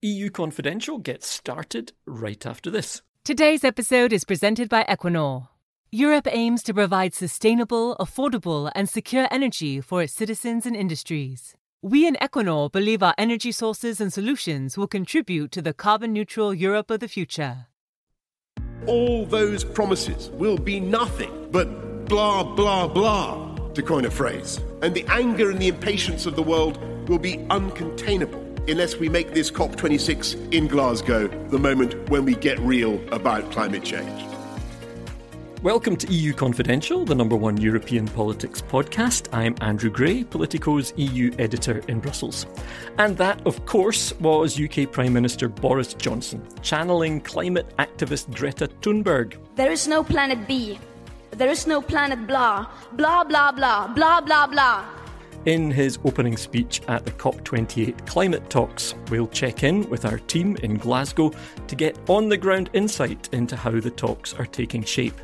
EU Confidential gets started right after this. Today's episode is presented by Equinor. Europe aims to provide sustainable, affordable and secure energy for its citizens and industries. We in Equinor believe our energy sources and solutions will contribute to the carbon-neutral Europe of the future. All those promises will be nothing but blah, blah, blah, to coin a phrase. And the anger and the impatience of the world will be uncontainable unless we make this COP26 in Glasgow the moment when we get real about climate change. Welcome to EU Confidential, the number one European politics podcast. I'm Andrew Gray, Politico's EU editor in Brussels. And that, of course, was UK Prime Minister Boris Johnson, channeling climate activist Greta Thunberg. There is no planet B. There is no planet blah. Blah, blah, blah. Blah, blah, blah. In his opening speech at the COP28 climate talks, we'll check in with our team in Glasgow to get on-the-ground insight into how the talks are taking shape.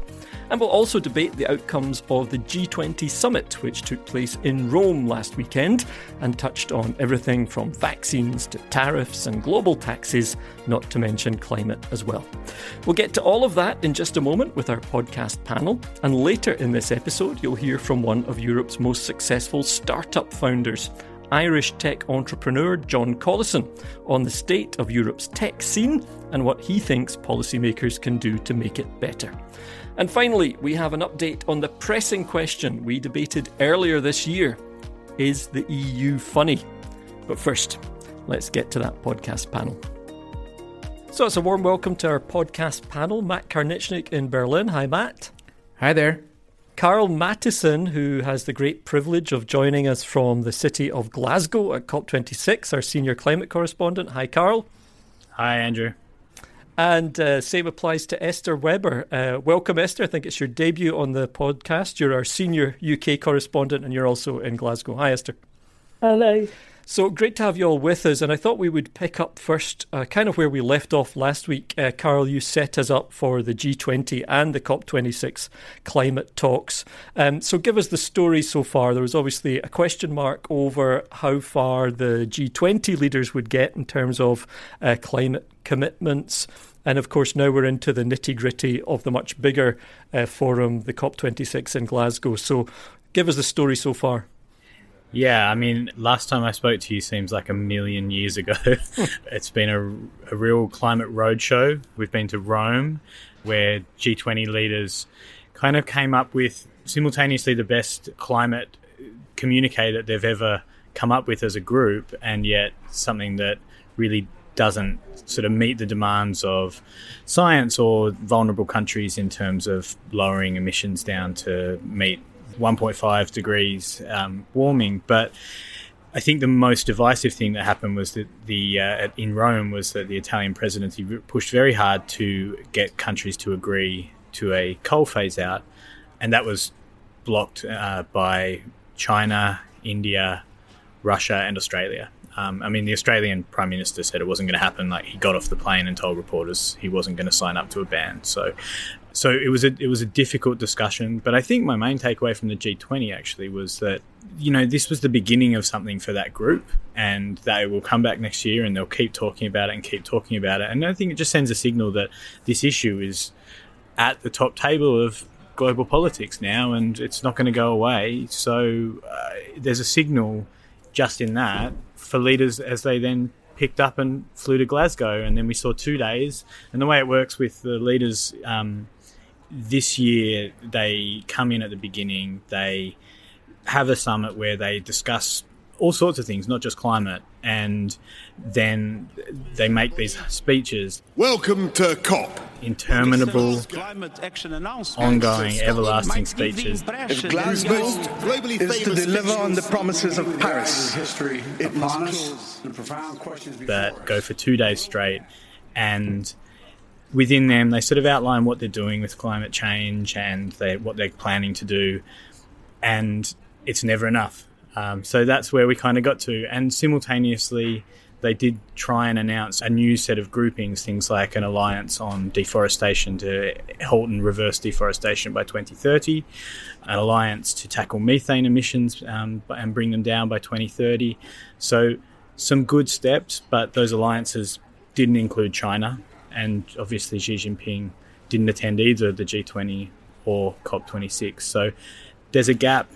And we'll also debate the outcomes of the G20 summit, which took place in Rome last weekend and touched on everything from vaccines to tariffs and global taxes, not to mention climate as well. We'll get to all of that in just a moment with our podcast panel. And later in this episode, you'll hear from one of Europe's most successful startup founders, Irish tech entrepreneur John Collison, on the state of Europe's tech scene and what he thinks policymakers can do to make it better. And finally, we have an update on the pressing question we debated earlier this year. Is the EU funny? But first, let's get to that podcast panel. So it's a warm welcome to our podcast panel. Matt Karnitschnig in Berlin. Hi, Matt. Hi there. Carl Mattison, who has the great privilege of joining us from the city of Glasgow at COP26, our senior climate correspondent. Hi, Carl. Hi, Andrew. And same applies to Esther Weber. Welcome, Esther. I think it's your debut on the podcast. You're our senior UK correspondent and you're also in Glasgow. Hi, Esther. Hello. So great to have you all with us. And I thought we would pick up first kind of where we left off last week. Carl, you set us up for the G20 and the COP26 climate talks. So give us the story so far. There was obviously a question mark over how far the G20 leaders would get in terms of climate commitments. And of course, now we're into the nitty-gritty of the much bigger forum, the COP26 in Glasgow. So give us the story so far. Yeah, I mean, last time I spoke to you seems like a million years ago. It's been a real climate roadshow. We've been to Rome, where G20 leaders kind of came up with simultaneously the best climate communique that they've ever come up with as a group, and yet something that really doesn't sort of meet the demands of science or vulnerable countries in terms of lowering emissions down to meet 1.5 degrees warming. But I think the most divisive thing that happened was that in Rome was that the Italian presidency pushed very hard to get countries to agree to a coal phase out, and that was blocked by China, India, Russia and Australia. I mean, the Australian Prime Minister said it wasn't going to happen. Like, he got off the plane and told reporters he wasn't going to sign up to a ban. So it was a difficult discussion. But I think my main takeaway from the G20 actually was that, you know, this was the beginning of something for that group, and they will come back next year and they'll keep talking about it and keep talking about it. And I think it just sends a signal that this issue is at the top table of global politics now, and it's not going to go away. So there's a signal just in that for leaders as they then picked up and flew to Glasgow. And then we saw 2 days. And the way it works with the leaders this year, they come in at the beginning, they have a summit where they discuss all sorts of things, not just climate, and then they make these speeches. Welcome to COP. Interminable, ongoing, everlasting speeches. If Glasgow is to deliver on the promises of Paris, it must that go for 2 days straight, and within them they sort of outline what they're doing with climate change and what they're planning to do, and it's never enough. So that's where we kind of got to. And simultaneously, they did try and announce a new set of groupings, things like an alliance on deforestation to halt and reverse deforestation by 2030, an alliance to tackle methane emissions and bring them down by 2030. So some good steps, but those alliances didn't include China, and obviously Xi Jinping didn't attend either the G20 or COP26. So there's a gap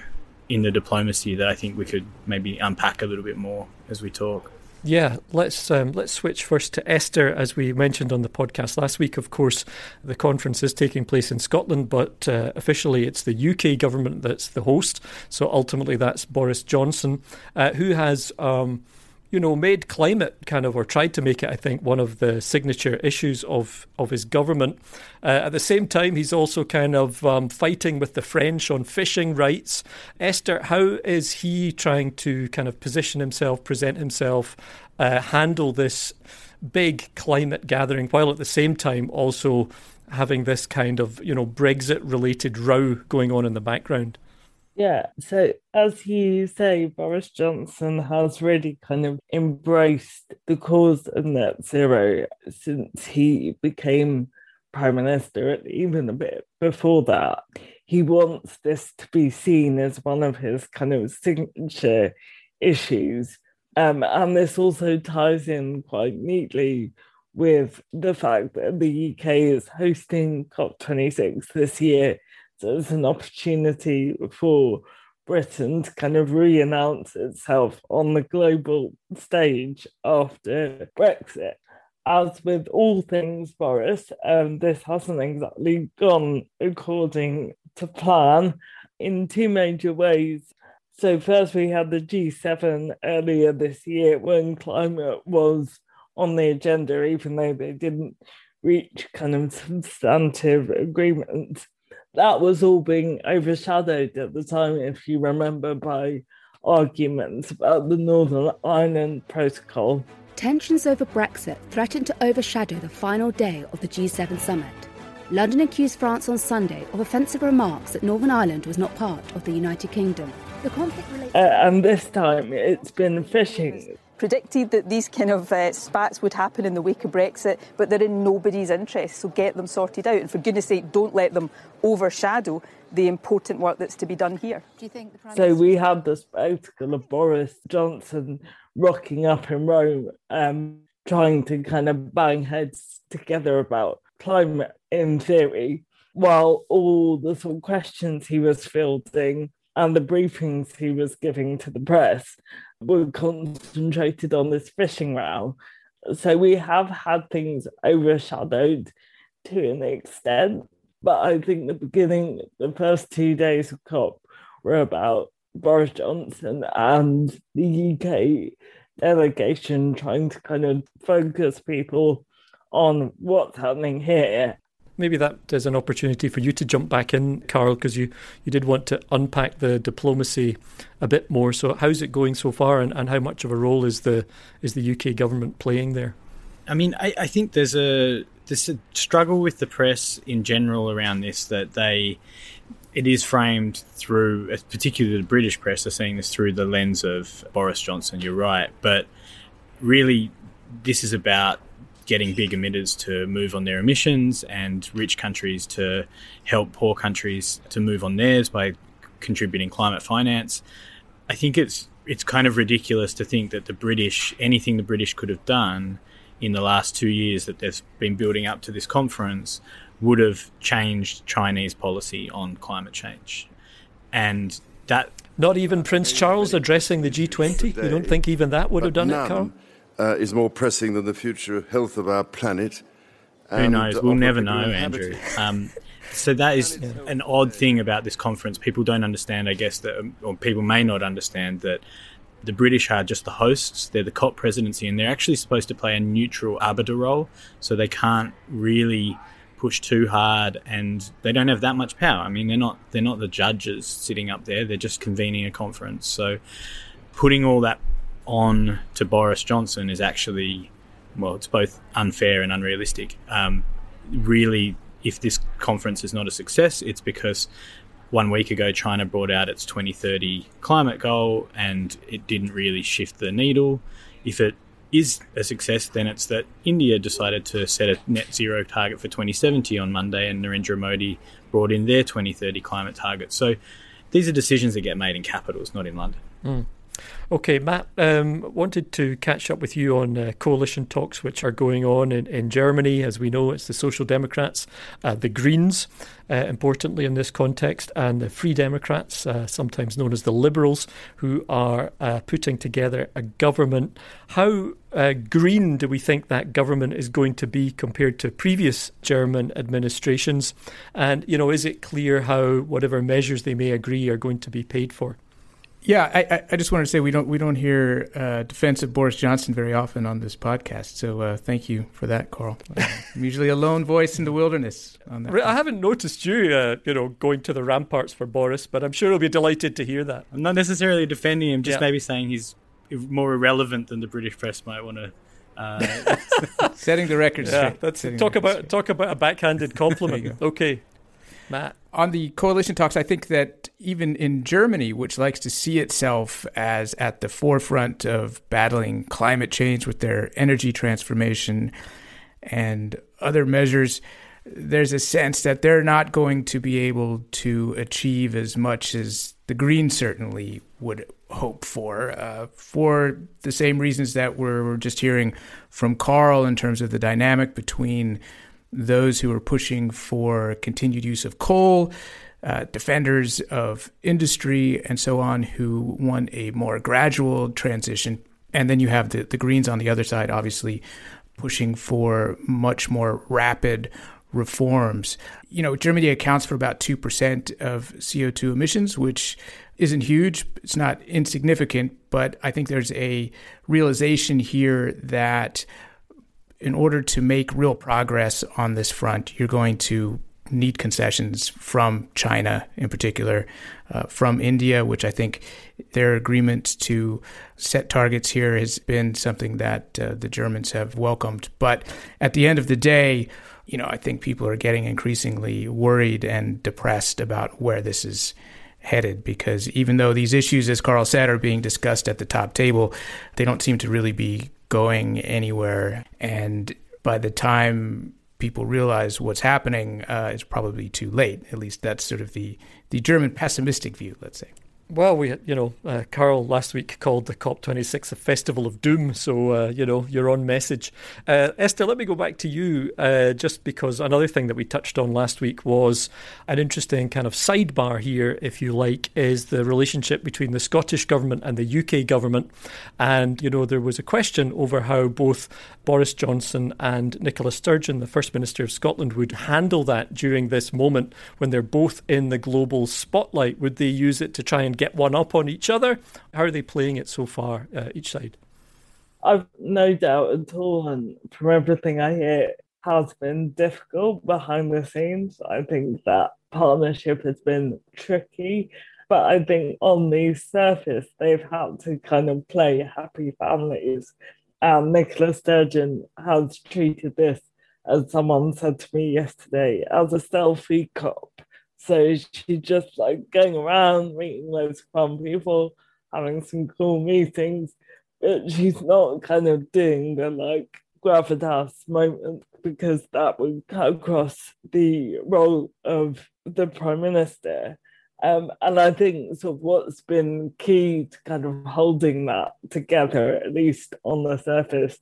in the diplomacy that I think we could maybe unpack a little bit more as we talk. Yeah, let's switch first to Esther. As we mentioned on the podcast last week, of course, the conference is taking place in Scotland, but officially it's the UK government that's the host. So ultimately that's Boris Johnson, who has made climate kind of, or tried to make it, I think, one of the signature issues of his government. At the same time, he's also kind of fighting with the French on fishing rights. Esther, how is he trying to kind of position himself, present himself, handle this big climate gathering, while at the same time also having this kind of, Brexit-related row going on in the background? Yeah, so as you say, Boris Johnson has really kind of embraced the cause of net zero since he became Prime Minister, and even a bit before that. He wants this to be seen as one of his kind of signature issues. And this also ties in quite neatly with the fact that the UK is hosting COP26 this year. So it's an opportunity for Britain to kind of re-announce itself on the global stage after Brexit. As with all things, Boris, this hasn't exactly gone according to plan in two major ways. So first, we had the G7 earlier this year when climate was on the agenda, even though they didn't reach kind of substantive agreements. That was all being overshadowed at the time, if you remember, by arguments about the Northern Ireland Protocol. Tensions over Brexit threatened to overshadow the final day of the G7 summit. London accused France on Sunday of offensive remarks that Northern Ireland was not part of the United Kingdom. The conflict related... and this time it's been fishing. Predicted that these kind of spats would happen in the wake of Brexit, but they're in nobody's interest, so get them sorted out. And for goodness sake, don't let them overshadow the important work that's to be done here. Do you think so we have the spectacle of Boris Johnson rocking up in Rome, trying to kind of bang heads together about climate in theory, while all the sort of questions he was fielding and the briefings he was giving to the press were concentrated on this fishing row. So we have had things overshadowed to an extent, but I think the first 2 days of COP were about Boris Johnson and the UK delegation trying to kind of focus people on what's happening here. Maybe that is an opportunity for you to jump back in, Carl, because you did want to unpack the diplomacy a bit more. So how's it going so far, and how much of a role is the UK government playing there? I mean, I think there's a struggle with the press in general around this, that it is framed through, particularly the British press are seeing this through the lens of Boris Johnson, you're right. But really, this is about getting big emitters to move on their emissions and rich countries to help poor countries to move on theirs by contributing climate finance. I think it's kind of ridiculous to think that anything the British could have done in the last 2 years that they've been building up to this conference would have changed Chinese policy on climate change. And that... Not even Prince Charles addressing the G20? You don't think even that would have done it, Carl? Is more pressing than the future health of our planet. Who knows? We'll never know, Andrew. So that is an odd thing about this conference. People don't understand, I guess, or people may not understand that the British are just the hosts. They're the COP presidency, and they're actually supposed to play a neutral arbiter role, so they can't really push too hard, and they don't have that much power. I mean, they're not the judges sitting up there. They're just convening a conference. So putting all that on to Boris Johnson is actually, well, it's both unfair and unrealistic. Really, if this conference is not a success, it's because 1 week ago China brought out its 2030 climate goal and it didn't really shift the needle. If it is a success, then it's that India decided to set a net zero target for 2070 on Monday, and Narendra Modi brought in their 2030 climate target. So these are decisions that get made in capitals, not in London. Mm. Okay, Matt, wanted to catch up with you on coalition talks which are going on in Germany. As we know, it's the Social Democrats, the Greens, importantly in this context, and the Free Democrats, sometimes known as the Liberals, who are putting together a government. How green do we think that government is going to be compared to previous German administrations? And, you know, is it clear how whatever measures they may agree are going to be paid for? Yeah, I just wanted to say we don't hear defense of Boris Johnson very often on this podcast, so thank you for that, Carl. I'm usually a lone voice in the wilderness on that. I haven't noticed you, going to the ramparts for Boris, but I'm sure he'll be delighted to hear that. I'm not necessarily defending him, just maybe saying he's more irrelevant than the British press might want to. Setting the record straight. That's it. Talk about a backhanded compliment. Okay. Matt. On the coalition talks, I think that even in Germany, which likes to see itself as at the forefront of battling climate change with their energy transformation and other measures, there's a sense that they're not going to be able to achieve as much as the Greens certainly would hope for the same reasons that we're just hearing from Carl in terms of the dynamic between those who are pushing for continued use of coal, defenders of industry, and so on, who want a more gradual transition. And then you have the Greens on the other side, obviously, pushing for much more rapid reforms. You know, Germany accounts for about 2% of CO2 emissions, which isn't huge. It's not insignificant, but I think there's a realization here that in order to make real progress on this front, you're going to need concessions from China in particular, from India, which I think their agreement to set targets here has been something that the Germans have welcomed. But at the end of the day, you know, I think people are getting increasingly worried and depressed about where this is headed, because even though these issues, as Carl said, are being discussed at the top table, they don't seem to really be going anywhere. And by the time people realize what's happening, it's probably too late. At least that's sort of the German pessimistic view, let's say. Well, Carl last week called the COP26 a festival of doom. So, you're on message. Esther, let me go back to you, just because another thing that we touched on last week was an interesting kind of sidebar here, if you like, is the relationship between the Scottish government and the UK government. And, you know, there was a question over how both Boris Johnson and Nicola Sturgeon, the First Minister of Scotland, would handle that during this moment when they're both in the global spotlight. Would they use it to try and get one up on each other? How are they playing it so far, each side? I've no doubt at all, and from everything I hear, has been difficult behind the scenes. I think that partnership has been tricky, but I think on the surface, they've had to kind of play happy families. And Nicola Sturgeon has treated this, as someone said to me yesterday, as a selfie COP. So she's just like going around, meeting loads of fun people, having some cool meetings. But she's not kind of doing the like gravitas moment, because that would cut across the role of the Prime Minister. And I think sort of what's been key to kind of holding that together, at least on the surface,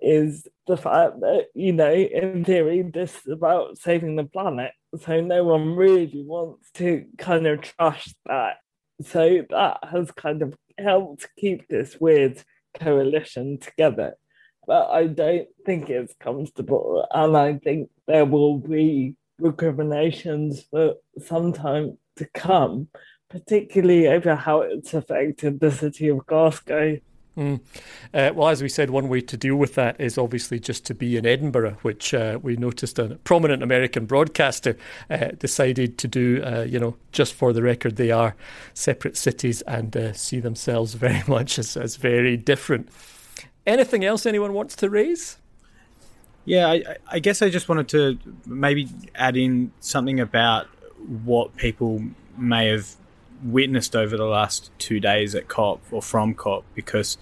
is the fact that, you know, in theory, this is about saving the planet. So no one really wants to kind of trash that. So that has kind of helped keep this weird coalition together. But I don't think it's comfortable. And I think there will be recriminations for some time to come, particularly over how it's affected the city of Glasgow. Well, as we said, one way to deal with that is obviously just to be in Edinburgh, which we noticed a prominent American broadcaster decided to do. Just for the record, they are separate cities and see themselves very much as very different. Anything else anyone wants to raise? Yeah, I guess I just wanted to maybe add in something about what people may have witnessed over the last 2 days at COP or from COP, because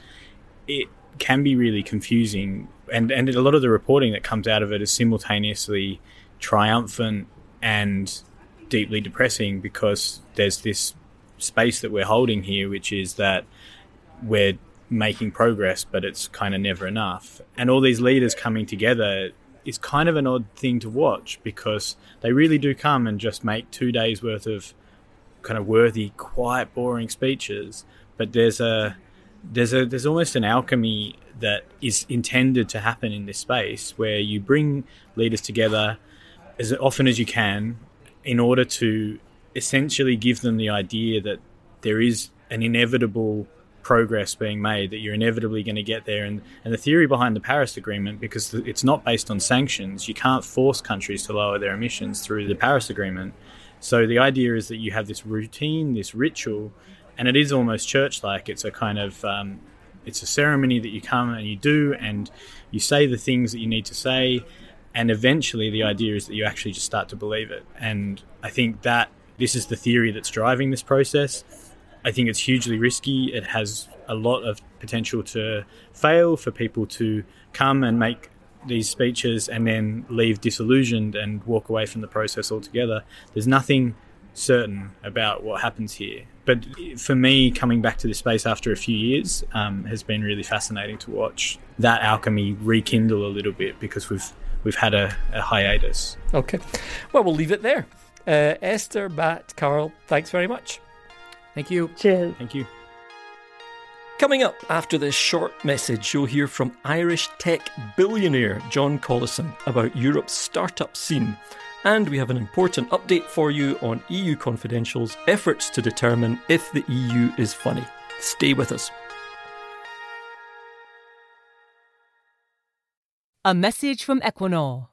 it can be really confusing, and a lot of the reporting that comes out of it is simultaneously triumphant and deeply depressing, because there's this space that we're holding here, which is that we're making progress, but it's kind of never enough. And all these leaders coming together is kind of an odd thing to watch, because they really do come and just make 2 days worth of kind of worthy, quiet, boring speeches. But there's almost an alchemy that is intended to happen in this space, where you bring leaders together as often as you can in order to essentially give them the idea that there is an inevitable progress being made, that you're inevitably going to get there. And the theory behind the Paris Agreement, because it's not based on sanctions, you can't force countries to lower their emissions through the Paris Agreement. So the idea is that you have this routine, this ritual, and it is almost church-like. It's a kind of it's a ceremony that you come and you do, and you say the things that you need to say, and eventually the idea is that you actually just start to believe it. And I think that this is the theory that's driving this process. I think it's hugely risky. It has a lot of potential to fail, for people to come and make these speeches and then leave disillusioned and walk away from the process altogether. There's nothing certain about what happens here. But for me, coming back to this space after a few years has been really fascinating to watch that alchemy rekindle a little bit, because we've had a hiatus. Okay. Well, we'll leave it there. Esther, Matt, Carl, thanks very much. Thank you. Cheers. Thank you. Coming up after this short message, you'll hear from Irish tech billionaire John Collison about Europe's startup scene. And we have an important update for you on EU Confidential's efforts to determine if the EU is funny. Stay with us. A message from Equinor.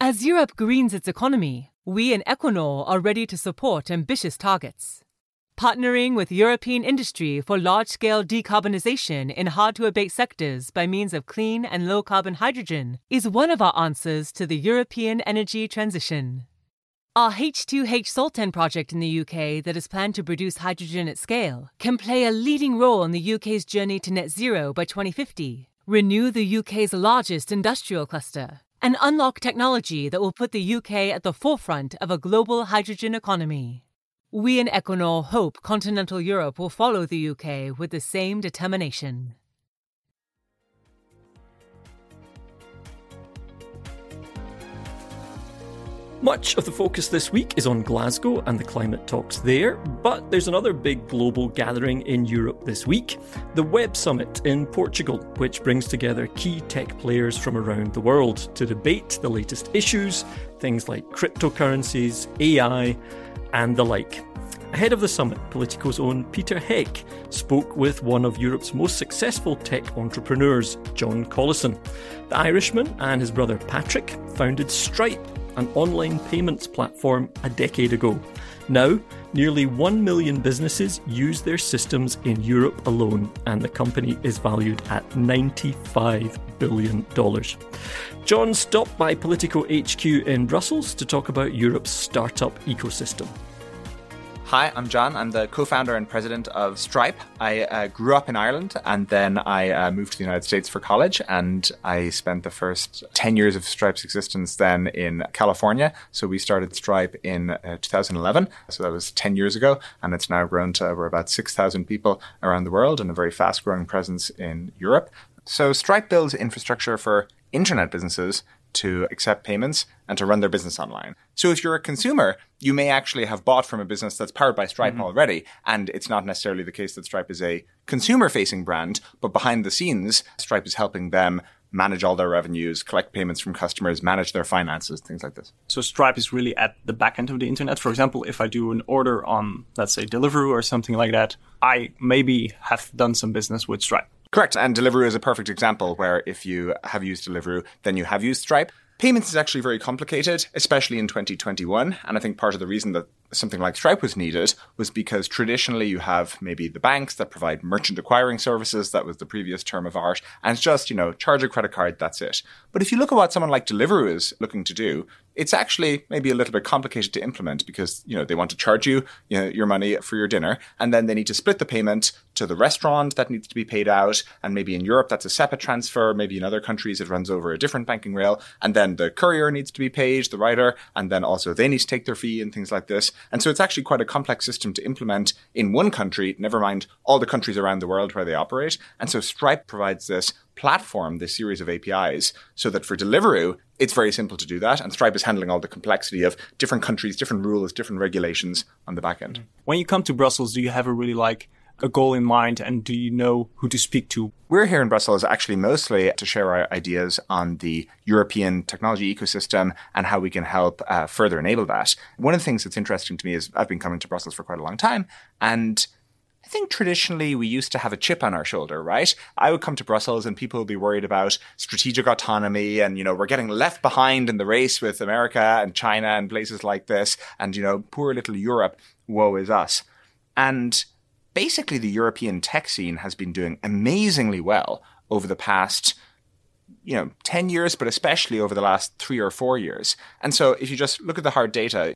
As Europe greens its economy, we in Equinor are ready to support ambitious targets. Partnering with European industry for large-scale decarbonisation in hard-to-abate sectors by means of clean and low-carbon hydrogen is one of our answers to the European energy transition. Our H2H Saltend project in the UK that is planned to produce hydrogen at scale can play a leading role in the UK's journey to net zero by 2050, renew the UK's largest industrial cluster, and unlock technology that will put the UK at the forefront of a global hydrogen economy. We in Equinor hope continental Europe will follow the UK with the same determination. Much of the focus this week is on Glasgow and the climate talks there, but there's another big global gathering in Europe this week, the Web Summit in Portugal, which brings together key tech players from around the world to debate the latest issues, things like cryptocurrencies, AI, and the like. Ahead of the summit, Politico's own Peter Heck spoke with one of Europe's most successful tech entrepreneurs, John Collison. The Irishman and his brother Patrick founded Stripe, an online payments platform, a decade ago. Now, nearly 1 million businesses use their systems in Europe alone, and the company is valued at $95 billion. John stopped by Politico HQ in Brussels to talk about Europe's startup ecosystem. Hi, I'm John. I'm the co-founder and president of Stripe. I grew up in Ireland, and then I moved to the United States for college, and I spent the first 10 years of Stripe's existence then in California. So we started Stripe in 2011. So that was 10 years ago, and it's now grown to over about 6,000 people around the world, and a very fast-growing presence in Europe. So Stripe builds infrastructure for internet businesses to accept payments and to run their business online. So if you're a consumer, you may actually have bought from a business that's powered by Stripe already. And it's not necessarily the case that Stripe is a consumer-facing brand, but behind the scenes, Stripe is helping them manage all their revenues, collect payments from customers, manage their finances, things like this. So Stripe is really at the back end of the internet. For example, if I do an order on, let's say, Deliveroo or something like that, I maybe have done some business with Stripe. Correct. And Deliveroo is a perfect example where if you have used Deliveroo, then you have used Stripe. Payments is actually very complicated, especially in 2021. And I think part of the reason that something like Stripe was needed was because traditionally you have maybe the banks that provide merchant acquiring services. That was the previous term of art. And it's just, charge a credit card, that's it. But if you look at what someone like Deliveroo is looking to do, it's actually maybe a little bit complicated to implement because, they want to charge you your money for your dinner, and then they need to split the payment to the restaurant that needs to be paid out. And maybe in Europe, that's a SEPA transfer. Maybe in other countries, it runs over a different banking rail. And then the courier needs to be paid, the rider, and then also they need to take their fee and things like this. And so it's actually quite a complex system to implement in one country, never mind all the countries around the world where they operate. And so Stripe provides this platform, this series of APIs, so that for Deliveroo, it's very simple to do that. And Stripe is handling all the complexity of different countries, different rules, different regulations on the back end. When you come to Brussels, do you have a goal in mind, and do you know who to speak to? We're here in Brussels actually mostly to share our ideas on the European technology ecosystem and how we can help further enable that. One of the things that's interesting to me is I've been coming to Brussels for quite a long time, and I think traditionally we used to have a chip on our shoulder, right? I would come to Brussels and people would be worried about strategic autonomy and, we're getting left behind in the race with America and China and places like this and, poor little Europe, woe is us. And basically, the European tech scene has been doing amazingly well over the past, 10 years, but especially over the last 3 or 4 years. And so if you just look at the hard data,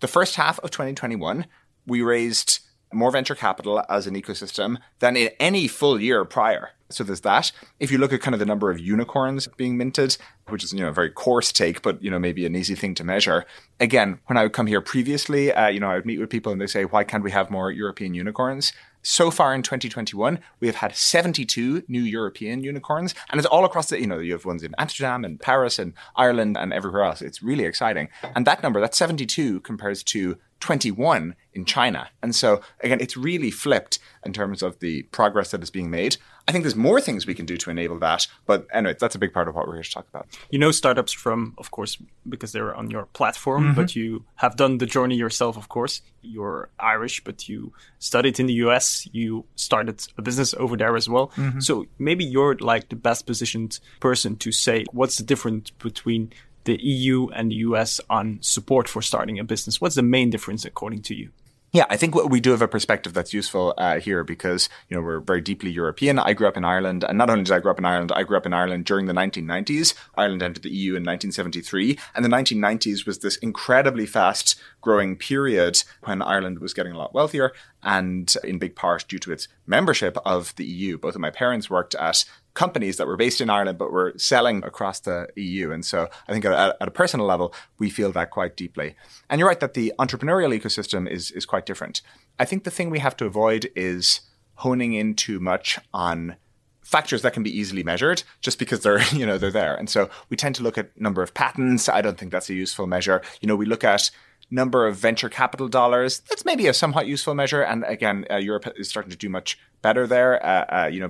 the first half of 2021, we raised more venture capital as an ecosystem than in any full year prior. So there's that. If you look at kind of the number of unicorns being minted, which is, a very coarse take, but, maybe an easy thing to measure. Again, when I would come here previously, I would meet with people and they say, why can't we have more European unicorns? So far in 2021, we have had 72 new European unicorns. And it's all across the, you have ones in Amsterdam and Paris and Ireland and everywhere else. It's really exciting. And that number, that 72 compares to 21 in China. And so, again, it's really flipped in terms of the progress that is being made. I think there's more things we can do to enable that. But anyway, that's a big part of what we're here to talk about. You know startups from, of course, because they're on your platform, but you have done the journey yourself, of course. You're Irish, but you studied in the US. You started a business over there as well. So maybe you're the best positioned person to say what's the difference between the EU and the US on support for starting a business. What's the main difference according to you? Yeah, I think we do have a perspective that's useful here because, we're very deeply European. I grew up in Ireland. And not only did I grow up in Ireland, I grew up in Ireland during the 1990s. Ireland entered the EU in 1973. And the 1990s was this incredibly fast growing period when Ireland was getting a lot wealthier. And in big part due to its membership of the EU. Both of my parents worked at companies that were based in Ireland but were selling across the EU. And so I think at a personal level, we feel that quite deeply. And you're right that the entrepreneurial ecosystem is quite different. I think the thing we have to avoid is honing in too much on factors that can be easily measured just because they're there. And so we tend to look at number of patents. I don't think that's a useful measure. We look at number of venture capital dollars. That's maybe a somewhat useful measure. And again, Europe is starting to do much better there.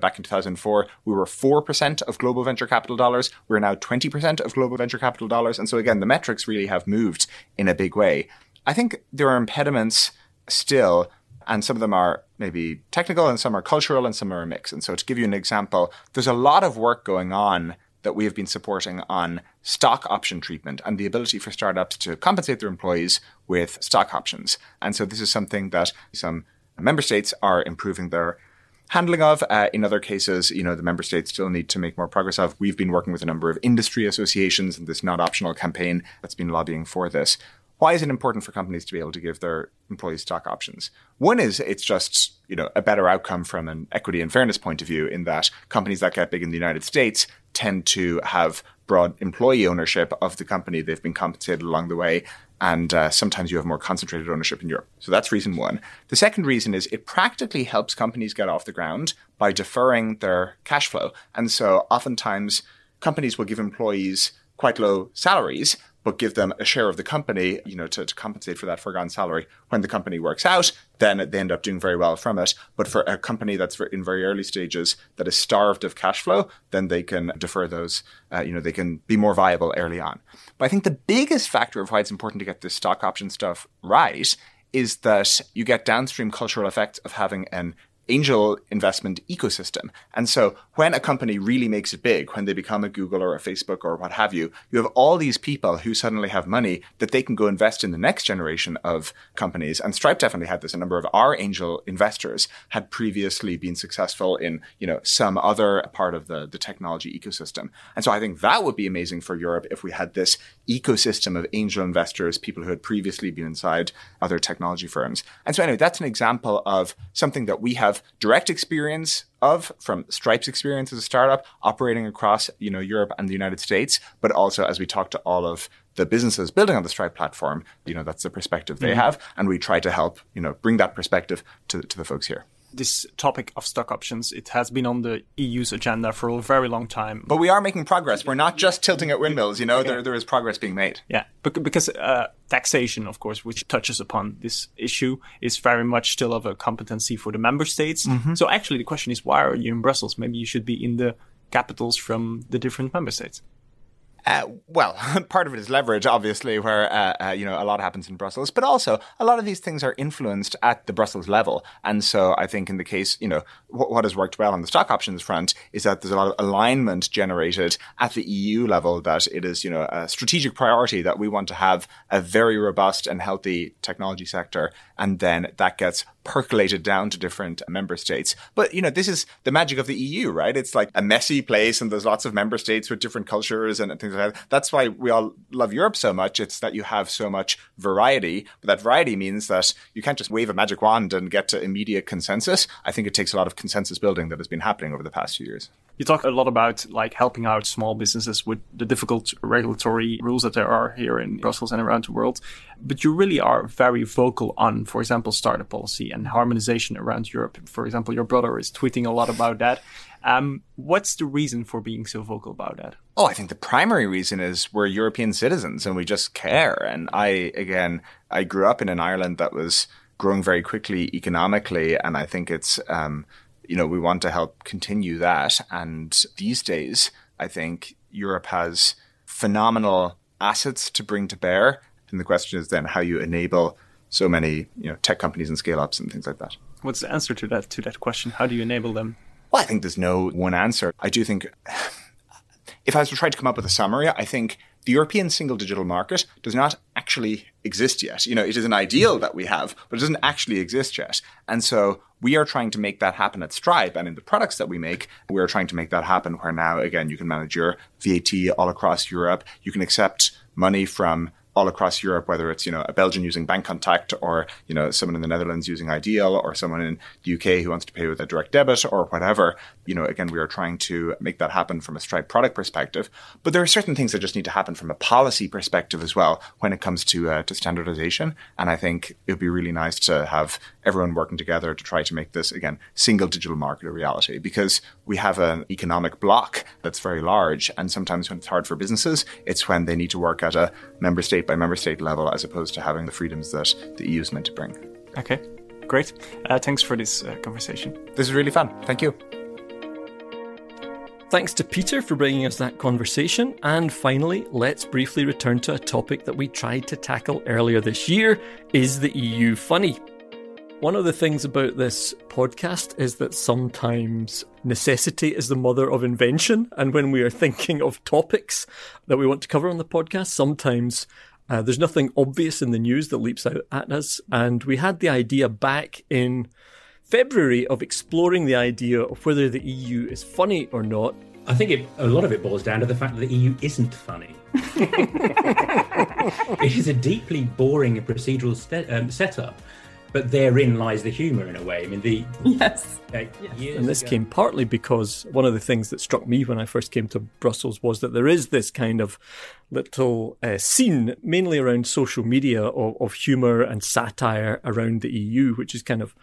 Back in 2004, we were 4% of global venture capital dollars. We're now 20% of global venture capital dollars. And so again, the metrics really have moved in a big way. I think there are impediments still, and some of them are maybe technical and some are cultural and some are a mix. And so to give you an example, there's a lot of work going on that we have been supporting on stock option treatment and the ability for startups to compensate their employees with stock options. And so this is something that some member states are improving their handling of. In other cases, the member states still need to make more progress of. We've been working with a number of industry associations and this not optional campaign that's been lobbying for this. Why is it important for companies to be able to give their employees stock options? One is it's just, a better outcome from an equity and fairness point of view in that companies that get big in the United States tend to have broad employee ownership of the company. They've been compensated along the way. And sometimes you have more concentrated ownership in Europe. So that's reason one. The second reason is it practically helps companies get off the ground by deferring their cash flow. And so oftentimes companies will give employees quite low salaries, but give them a share of the company, to compensate for that foregone salary. When the company works out, then they end up doing very well from it. But for a company that's in very early stages that is starved of cash flow, then they can defer those, they can be more viable early on. But I think the biggest factor of why it's important to get this stock option stuff right is that you get downstream cultural effects of having an angel investment ecosystem. And so when a company really makes it big, when they become a Google or a Facebook or what have you, you have all these people who suddenly have money that they can go invest in the next generation of companies. And Stripe definitely had this. A number of our angel investors had previously been successful in, some other part of the technology ecosystem. And so I think that would be amazing for Europe if we had this ecosystem of angel investors, people who had previously been inside other technology firms. And so anyway, that's an example of something that we have have direct experience of, from Stripe's experience as a startup operating across, you know, Europe and the United States, but also as we talk to all of the businesses building on the Stripe platform, you know, that's the perspective they have. And we try to help, you know, bring that perspective to the folks here. This topic of stock options, it has been on the EU's agenda for a very long time. But we are making progress. We're not just tilting at windmills, you know, okay. there is progress being made. Yeah, because taxation, of course, which touches upon this issue, is very much still of a competency for the member states. Mm-hmm. So actually the question is, why are you in Brussels? Maybe you should be in the capitals from the different member states. Well, part of it is leverage, obviously, where, you know, a lot happens in Brussels. But also, a lot of these things are influenced at the Brussels level. And so I think in the case, you know, what has worked well on the stock options front is that there's a lot of alignment generated at the EU level, that it is, you know, a strategic priority that we want to have a very robust and healthy technology sector. And then that gets percolated down to different member states. But, you know, this is the magic of the EU, right? It's like a messy place and there's lots of member states with different cultures and things like that. That's why we all love Europe so much. It's that you have so much variety. But that variety means that you can't just wave a magic wand and get to immediate consensus. I think it takes a lot of consensus building that has been happening over the past few years. You talk a lot about like helping out small businesses with the difficult regulatory rules that there are here in Brussels and around the world. But you really are very vocal on, for example, startup policy and harmonization around Europe. For example, your brother is tweeting a lot about that. What's the reason for being so vocal about that? Oh, I think the primary reason is we're European citizens and we just care. And I grew up in an Ireland that was growing very quickly economically. And I think it's... you know, we want to help continue that. And these days, I think Europe has phenomenal assets to bring to bear. And the question is then how you enable so many, you know, tech companies and scale-ups and things like that. What's the answer to that question? How do you enable them? Well, I think there's no one answer. I do think if I was to try to come up with a summary, I think the European single digital market does not actually exist yet. You know, it is an ideal that we have, but it doesn't actually exist yet. And so we are trying to make that happen at Stripe, and in the products that we make, we're trying to make that happen where now, again, you can manage your VAT all across Europe. You can accept money from all across Europe, whether it's, you know, a Belgian using Bancontact or, you know, someone in the Netherlands using Ideal or someone in the UK who wants to pay with a direct debit or whatever. You know, again, we are trying to make that happen from a Stripe product perspective. But there are certain things that just need to happen from a policy perspective as well when it comes to standardization. And I think it would be really nice to have everyone working together to try to make this, again, single digital market a reality, because we have an economic block that's very large. And sometimes when it's hard for businesses, it's when they need to work at a member state by member state level, as opposed to having the freedoms that the EU is meant to bring. Okay, great. Thanks for this conversation. This is really fun. Thank you. Thanks to Peter for bringing us that conversation. And finally, let's briefly return to a topic that we tried to tackle earlier this year. Is the EU funny? One of the things about this podcast is that sometimes necessity is the mother of invention. And when we are thinking of topics that we want to cover on the podcast, sometimes there's nothing obvious in the news that leaps out at us. And we had the idea back in February of exploring the idea of whether the EU is funny or not. I think a lot of it boils down to the fact that the EU isn't funny. It is a deeply boring procedural setup. But therein lies the humour, in a way. I mean, and this came partly because one of the things that struck me when I first came to Brussels was that there is this kind of little scene, mainly around social media, of humour and satire around the EU, which is kind of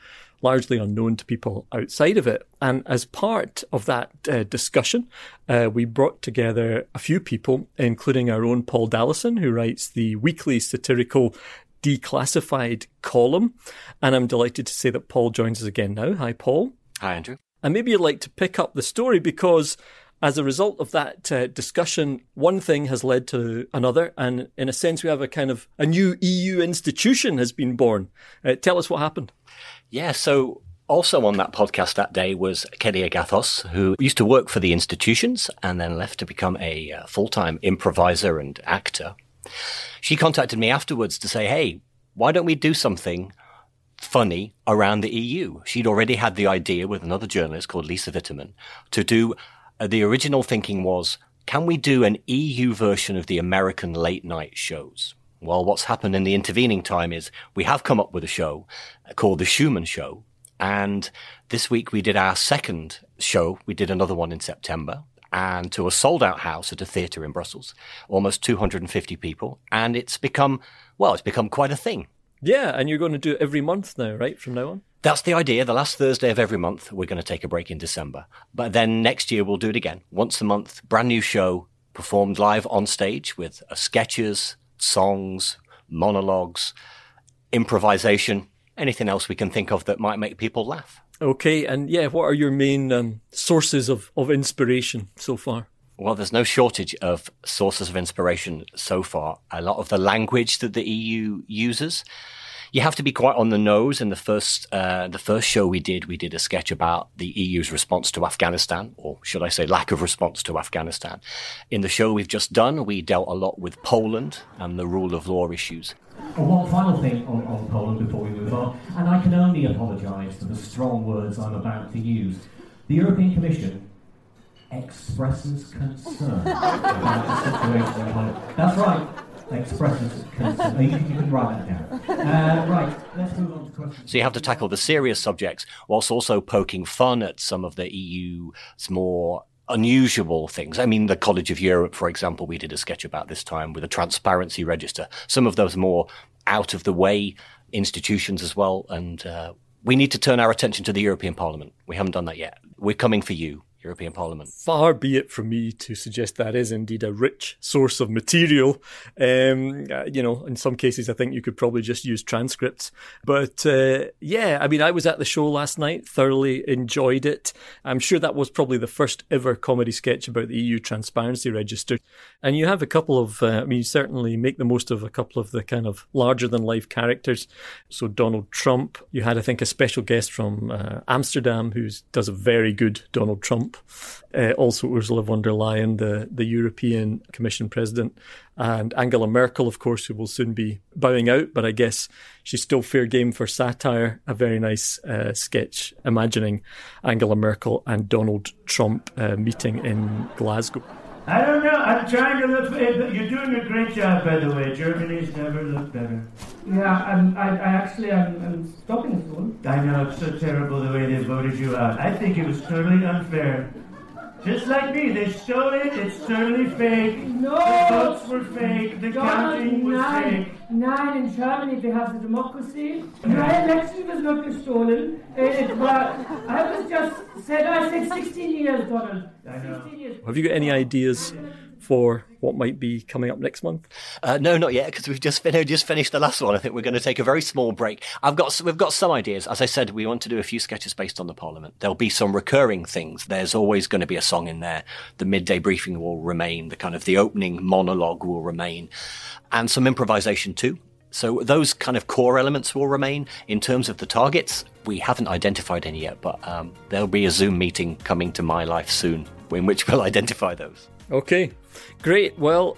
largely unknown to people outside of it. And as part of that discussion, we brought together a few people, including our own Paul Dallison, who writes the weekly satirical Declassified column. And I'm delighted to say that Paul joins us again now. Hi, Paul. Hi, Andrew. And maybe you'd like to pick up the story, because as a result of that discussion, one thing has led to another. And in a sense, we have a kind of a new EU institution has been born. Tell us what happened. Yeah, so... also on that podcast that day was Kelly Agathos, who used to work for the institutions and then left to become a full-time improviser and actor. She contacted me afterwards to say, hey, why don't we do something funny around the EU? She'd already had the idea with another journalist called Lisa Vitterman to do, the original thinking was, can we do an EU version of the American late night shows? Well, what's happened in the intervening time is we have come up with a show called The Schuman Show. And this week we did our second show. We did another one in September, and to a sold-out house at a theatre in Brussels, almost 250 people. And it's become, well, it's become quite a thing. Yeah, and you're going to do it every month now, right, from now on? That's the idea. The last Thursday of every month, we're going to take a break in December. But then next year we'll do it again. Once a month, brand new show, performed live on stage with sketches, songs, monologues, improvisation, anything else we can think of that might make people laugh. Okay, and yeah, what are your main sources of inspiration so far? Well, there's no shortage of sources of inspiration so far. A lot of the language that the EU uses, you have to be quite on the nose. In the first show we did a sketch about the EU's response to Afghanistan, or should I say lack of response to Afghanistan. In the show we've just done, we dealt a lot with Poland and the rule of law issues. Well, one final thing on Poland before we move on, and I can only apologise for the strong words I'm about to use. The European Commission expresses concern about the situation in Poland. That's right. Expresses concern. You can write that down. Right, let's move on to questions. So you have to tackle the serious subjects whilst also poking fun at some of the EU's more unusual things. I mean, the College of Europe, for example, we did a sketch about this time with a transparency register. Some of those more out-of-the-way institutions as well. And we need to turn our attention to the European Parliament. We haven't done that yet. We're coming for you, European Parliament. Far be it from me to suggest that is indeed a rich source of material. In some cases, I think you could probably just use transcripts. But I was at the show last night, thoroughly enjoyed it. I'm sure that was probably the first ever comedy sketch about the EU Transparency Register. And you have a couple of, you certainly make the most of a couple of the kind of larger than life characters. So Donald Trump, you had, I think, a special guest from Amsterdam who does a very good Donald Trump. Also Ursula von der Leyen, the European Commission President, and Angela Merkel, of course, who will soon be bowing out, but I guess she's still fair game for satire. A very nice sketch imagining Angela Merkel and Donald Trump meeting in Glasgow. I don't know, I'm trying to look... You're doing a great job, by the way. Germany's never looked better. Yeah, I'm stopping this one. I know, it's so terrible the way they voted you out. I think it was totally unfair. Just like me, they stole it, it's totally fake. No! The votes were fake, the counting was fake. Nein, in Germany they have the democracy. My election was not stolen. I said 16 years, Donald. I know. 16 years. Have you got any ideas for what might be coming up next month? No, not yet, because we've just finished the last one. I think we're going to take a very small break. We've got some ideas. As I said, we want to do a few sketches based on the Parliament. There'll be some recurring things. There's always going to be a song in there. The midday briefing will remain. The kind of the opening monologue will remain. And some improvisation too. So those kind of core elements will remain. In terms of the targets, we haven't identified any yet, but there'll be a Zoom meeting coming to my life soon in which we'll identify those. Okay, great. Well,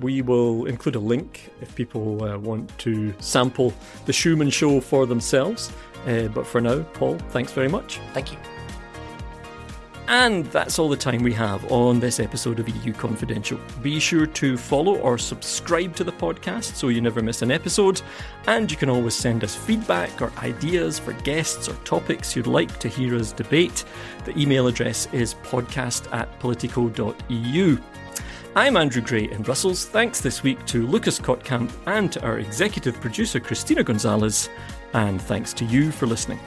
we will include a link if people want to sample The Schuman Show for themselves. But for now, Paul, thanks very much. Thank you. And that's all the time we have on this episode of EU Confidential. Be sure to follow or subscribe to the podcast so you never miss an episode. And you can always send us feedback or ideas for guests or topics you'd like to hear us debate. The email address is podcast@politico.eu. I'm Andrew Gray in Brussels. Thanks this week to Lucas Kotkamp and to our executive producer, Christina Gonzalez. And thanks to you for listening.